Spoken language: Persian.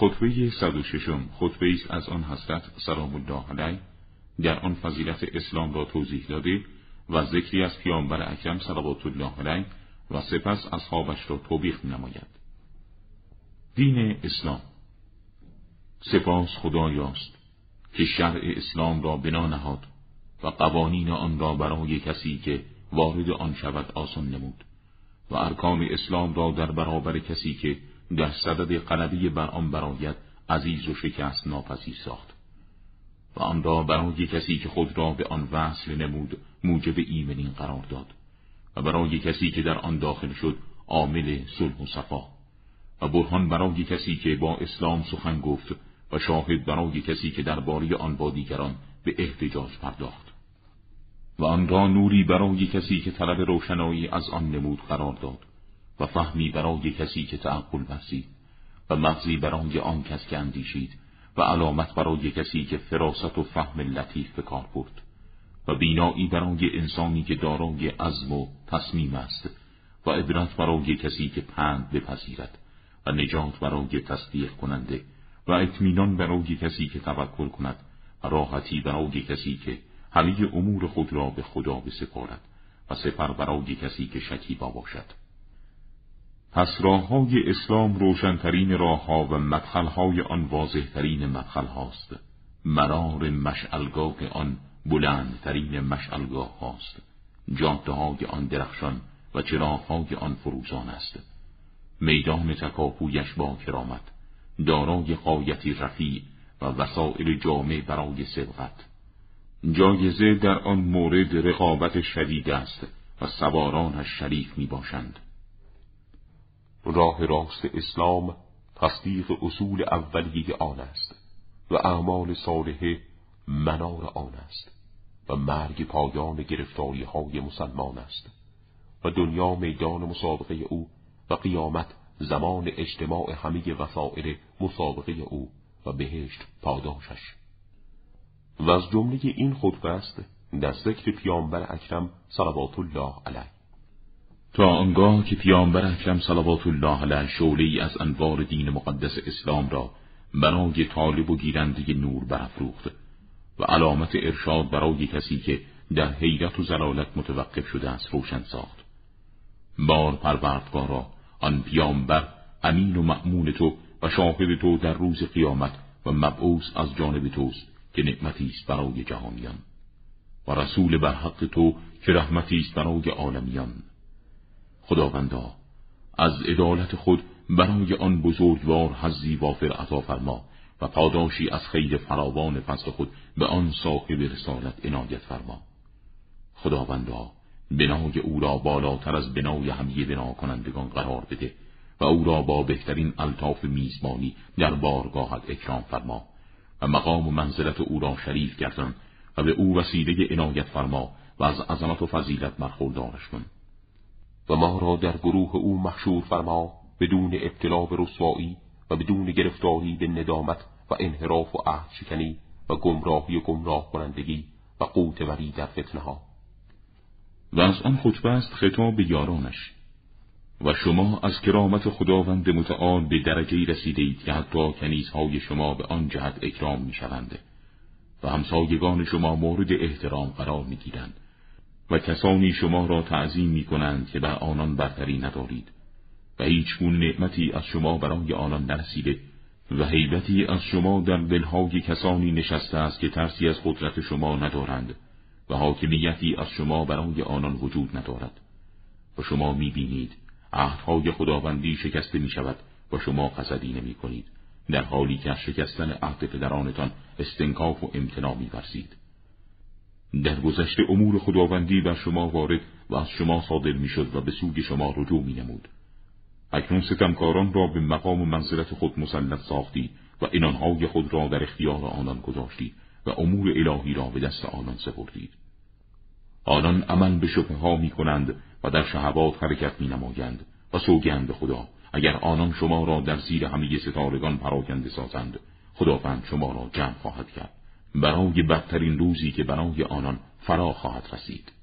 خطبه 106 خطبه است از آن حضرت سلام الله علیه، در آن فضیلت اسلام را توضیح داده و ذکری از پیامبر اکرم صلوات الله علیه و سپس اصحابش را توبیخ نماید. دین اسلام. سپاس خدایاست که شرع اسلام را بنا نهاد و قوانین آن را برای کسی که وارد آن شود آسان نمود و ارکان اسلام را در برابر کسی که در صدد غلبه بر آن برآید عزیز و شکست ناپذیر ساخت و آن را برای کسی که خود را به آن وصل نمود موجب ایمنی قرار داد و برای کسی که در آن داخل شد عامل صلح و صفا و برهان برای کسی که با اسلام سخن گفت و شاهد برای کسی که درباره آن با دیگران به احتجاج پرداخت و آن را نوری برای کسی که طلب روشنایی از آن نمود قرار داد و فهمی برای کسی که تعقل ورزید و مغزی برای آن کس که اندیشید و علامت برای کسی که فراست و فهم لطیف به کار برد و بینایی برای انسانی که دارای عزم و تصمیم است و عبرت برای کسی که پند بپذیرد و نجات برای تصدیق کننده و اطمینان برای کسی که توکل کند و راحتی برای کسی که همه امور خود را به خدا بسپارد و سپر برای کسی که شکیبا باشد. پس راه‌های اسلام روشن‌ترین راه‌ها و مدخل‌های آن واضح‌ترین مدخل‌هاست. مرار مشعلگاه آن بلندترین مشعلگاه هاست. جاده‌های آن درخشان و چراغ‌های آن فروزان است. میدان تکاپویش با کرامت، دارای غایتی رفیع و وسائل جامع برای سبقت. جایزه در آن مورد رقابت شدید است و سوارانش شریف می باشند. راه راست اسلام تصدیق اصول اولیه آن است و اعمال صالحه منار آن است و مرگ پایان گرفتاری های مسلمان است و دنیا میدان مسابقه او و قیامت زمان اجتماع همه وسائل مسابقه او و بهشت پاداشش. و از جمله این خطبه است در ذکر پیامبر اکرم صلوات الله علیه. تا آنگاه که پیامبر اکرم صلوات الله علیه شعله‌ای از انوار دین مقدس اسلام را برای طالب و گیرنده نور برافروخت و علامت ارشاد برای کسی که در حیرت و ضلالت متوقف شده است روشن ساخت. بار پروردگارا، آن پیامبر امین و مأمون تو و شاهد تو در روز قیامت و مبعوث از جانب توست که نعمتی است برای جهانیان و رسول برحق تو که رحمتی است برای عالمیان. خداوندا، از عدالت خود برای آن بزرگوار حظی وافر عطا فرما و پاداشی از خیر فراوان فضل خود به آن صاحب رسالت عنایت فرما. خداوندا، بنای او را بالاتر از بنای همه بنا کنندگان قرار بده و او را با بهترین الطاف میزبانی در بارگاهت اکرام فرما و مقام و منزلت او را شریف گردان و به او وسیله عنایت فرما و از عظمت و فضیلت برخوردارش کن و ما را در گروه او محشور فرما بدون ابتلا به رسوایی و بدون گرفتاری به ندامت و انحراف و عهد شکنی و گمراهی و گمراه کنندگی و قوتوری در فتنه ها. و از آن خطبه است خطاب به یارانش. و شما از کرامت خداوند متعال به درجه رسیده اید که حتی کنیزهای شما به آن جهت اکرام می شوند و همسایگان شما مورد احترام قرار می گیرند و کسانی شما را تعظیم می کنند که بر آنان برتری ندارید و هیچگونه نعمتی از شما برای آنان نرسیده و هیبتی از شما در دلهای کسانی نشسته است که ترسی از قدرت شما ندارند و حاکمیتی از شما برای آنان وجود ندارد و شما می بینید عهدهای خداوندی شکسته می شود و شما قصدی نمی کنید، در حالی که از شکستن عهد پدرانتان استنکاف و امتناع می ورزید. در گذشته امور خداوندی بر شما وارد و از شما صادر می شد و به سوی شما رجوع می نمود. اکنون ستمکاران را به مقام و منزلت خود مسلط ساختی و عنانهای خود را در اختیار آنان گذاشتی و امور الهی را به دست آنان سپردید. آنان عمل به شبه ها می کنند و در شهوات حرکت می نمایند و سوگند خدا، اگر آنان شما را در زیر همه ستارگان پراکنده سازند، خداوند شما را جمع خواهد کرد برای بدترین روزی که برای آنان فرا خواهد رسید.